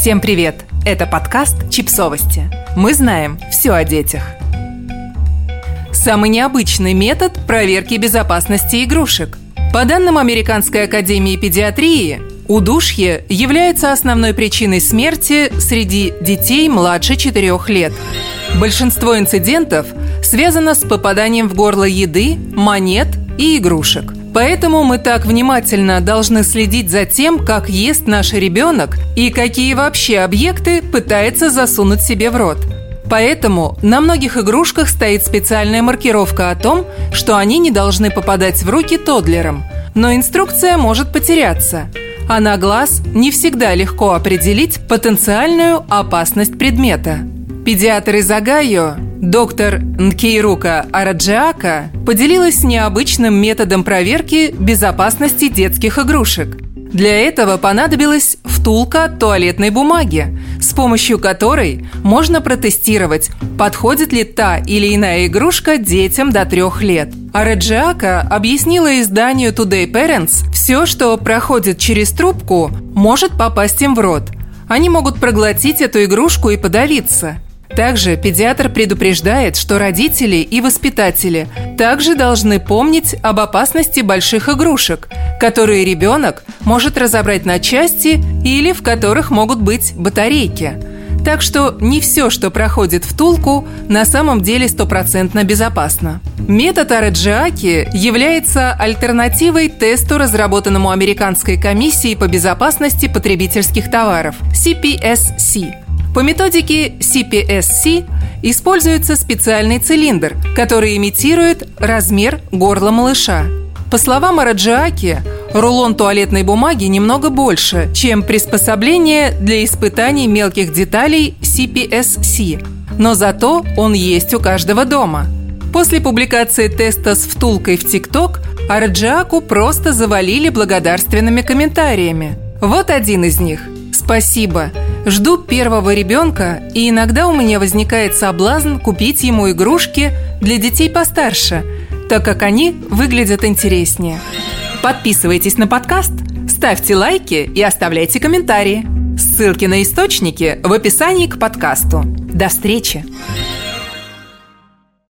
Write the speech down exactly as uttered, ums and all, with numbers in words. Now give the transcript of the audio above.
Всем привет! Это подкаст «Чипсовости». Мы знаем все о детях. Самый необычный метод проверки безопасности игрушек. По данным Американской Академии Педиатрии, удушье является основной причиной смерти среди детей младше четырёх лет. Большинство инцидентов связано с попаданием в горло еды, монет и игрушек. Поэтому мы так внимательно должны следить за тем, как ест наш ребенок и какие вообще объекты пытается засунуть себе в рот. Поэтому на многих игрушках стоит специальная маркировка о том, что они не должны попадать в руки тоддлерам. Но инструкция может потеряться, а на глаз не всегда легко определить потенциальную опасность предмета. Педиатр из Огайо, доктор Nkeiruka Арajioка, поделилась необычным методом проверки безопасности детских игрушек. Для этого понадобилась втулка от туалетной бумаги, с помощью которой можно протестировать, подходит ли та или иная игрушка детям до трех лет. Арajioka объяснила изданию Today Parents, все, что проходит через трубку, может попасть им в рот. Они могут проглотить эту игрушку и подавиться. Также педиатр предупреждает, что родители и воспитатели также должны помнить об опасности больших игрушек, которые ребенок может разобрать на части или в которых могут быть батарейки. Так что не все, что проходит втулку, на самом деле стопроцентно безопасно. Метод Арajioka является альтернативой тесту, разработанному Американской комиссией по безопасности потребительских товаров си пи эс си. По методике си пи эс си используется специальный цилиндр, который имитирует размер горла малыша. По словам Арajioka, рулон туалетной бумаги немного больше, чем приспособление для испытаний мелких деталей си пи эс си, но зато он есть у каждого дома. После публикации теста с втулкой в ТикТок Арajioku просто завалили благодарственными комментариями. Вот один из них. «Спасибо. Жду первого ребенка, и иногда у меня возникает соблазн купить ему игрушки для детей постарше, так как они выглядят интереснее». Подписывайтесь на подкаст, ставьте лайки и оставляйте комментарии. Ссылки на источники в описании к подкасту. До встречи!